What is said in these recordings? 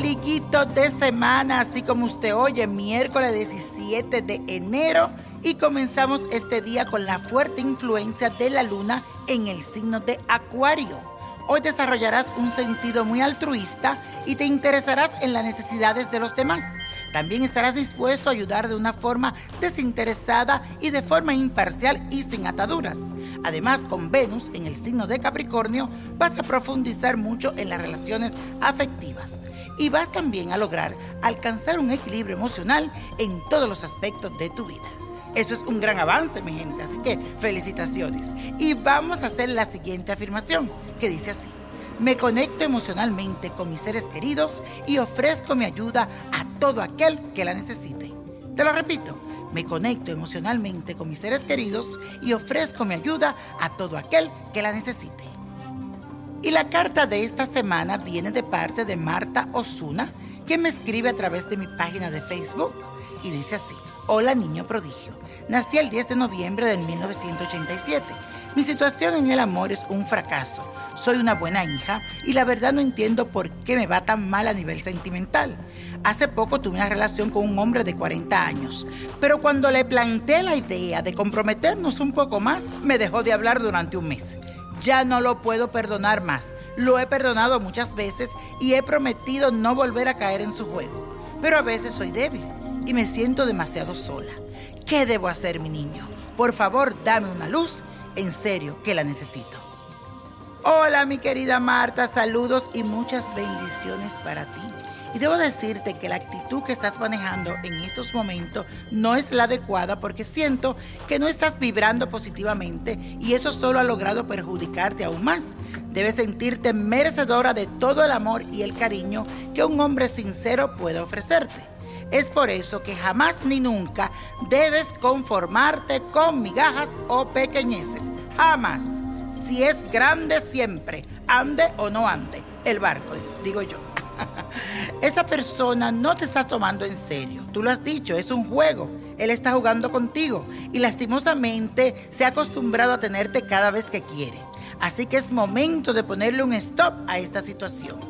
ombliguito de semana, así como usted oye, miércoles 17 de enero. Y comenzamos este día con la fuerte influencia de la luna en el signo de Acuario. Hoy desarrollarás un sentido muy altruista y te interesarás en las necesidades de los demás. También estarás dispuesto a ayudar de una forma desinteresada y de forma imparcial y sin ataduras. Además, con Venus en el signo de Capricornio, vas a profundizar mucho en las relaciones afectivas y vas también a lograr alcanzar un equilibrio emocional en todos los aspectos de tu vida. Eso es un gran avance, mi gente, así que felicitaciones. Y vamos a hacer la siguiente afirmación, que dice así: me conecto emocionalmente con mis seres queridos y ofrezco mi ayuda a todo aquel que la necesite. Te lo repito, me conecto emocionalmente con mis seres queridos y ofrezco mi ayuda a todo aquel que la necesite. Y la carta de esta semana viene de parte de Marta Osuna, quien me escribe a través de mi página de Facebook y dice así: hola niño prodigio, nací el 10 de noviembre de 1987. Mi situación en el amor es un fracaso. Soy una buena hija y la verdad no entiendo por qué me va tan mal a nivel sentimental. Hace poco tuve una relación con un hombre de 40 años, pero cuando le planteé la idea de comprometernos un poco más, me dejó de hablar durante un mes. Ya no lo puedo perdonar más. Lo he perdonado muchas veces y he prometido no volver a caer en su juego. Pero a veces soy débil y me siento demasiado sola. ¿Qué debo hacer, mi niño? Por favor, dame una luz. En serio, que la necesito. Hola, mi querida Marta, saludos y muchas bendiciones para ti. Y debo decirte que la actitud que estás manejando en estos momentos no es la adecuada, porque siento que no estás vibrando positivamente y eso solo ha logrado perjudicarte aún más. Debes sentirte merecedora de todo el amor y el cariño que un hombre sincero pueda ofrecerte. Es por eso que jamás ni nunca debes conformarte con migajas o pequeñeces. Jamás. Si es grande, siempre. Ande o no ande el barco, digo yo. Esa persona no te está tomando en serio. Tú lo has dicho, es un juego. Él está jugando contigo y lastimosamente se ha acostumbrado a tenerte cada vez que quiere. Así que es momento de ponerle un stop a esta situación.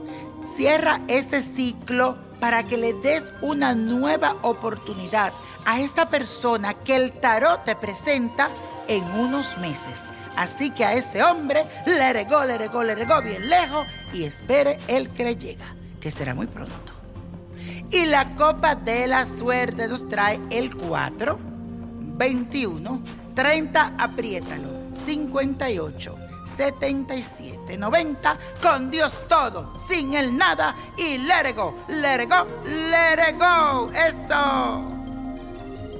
Cierra ese ciclo para que le des una nueva oportunidad a esta persona que el tarot te presenta en unos meses. Así que a ese hombre le regó bien lejos y espere el que le llega, que será muy pronto. Y la copa de la suerte nos trae el 4, 21, 30, apriétalo, 58, 77, 90, con Dios todo, sin el nada y let it go, eso.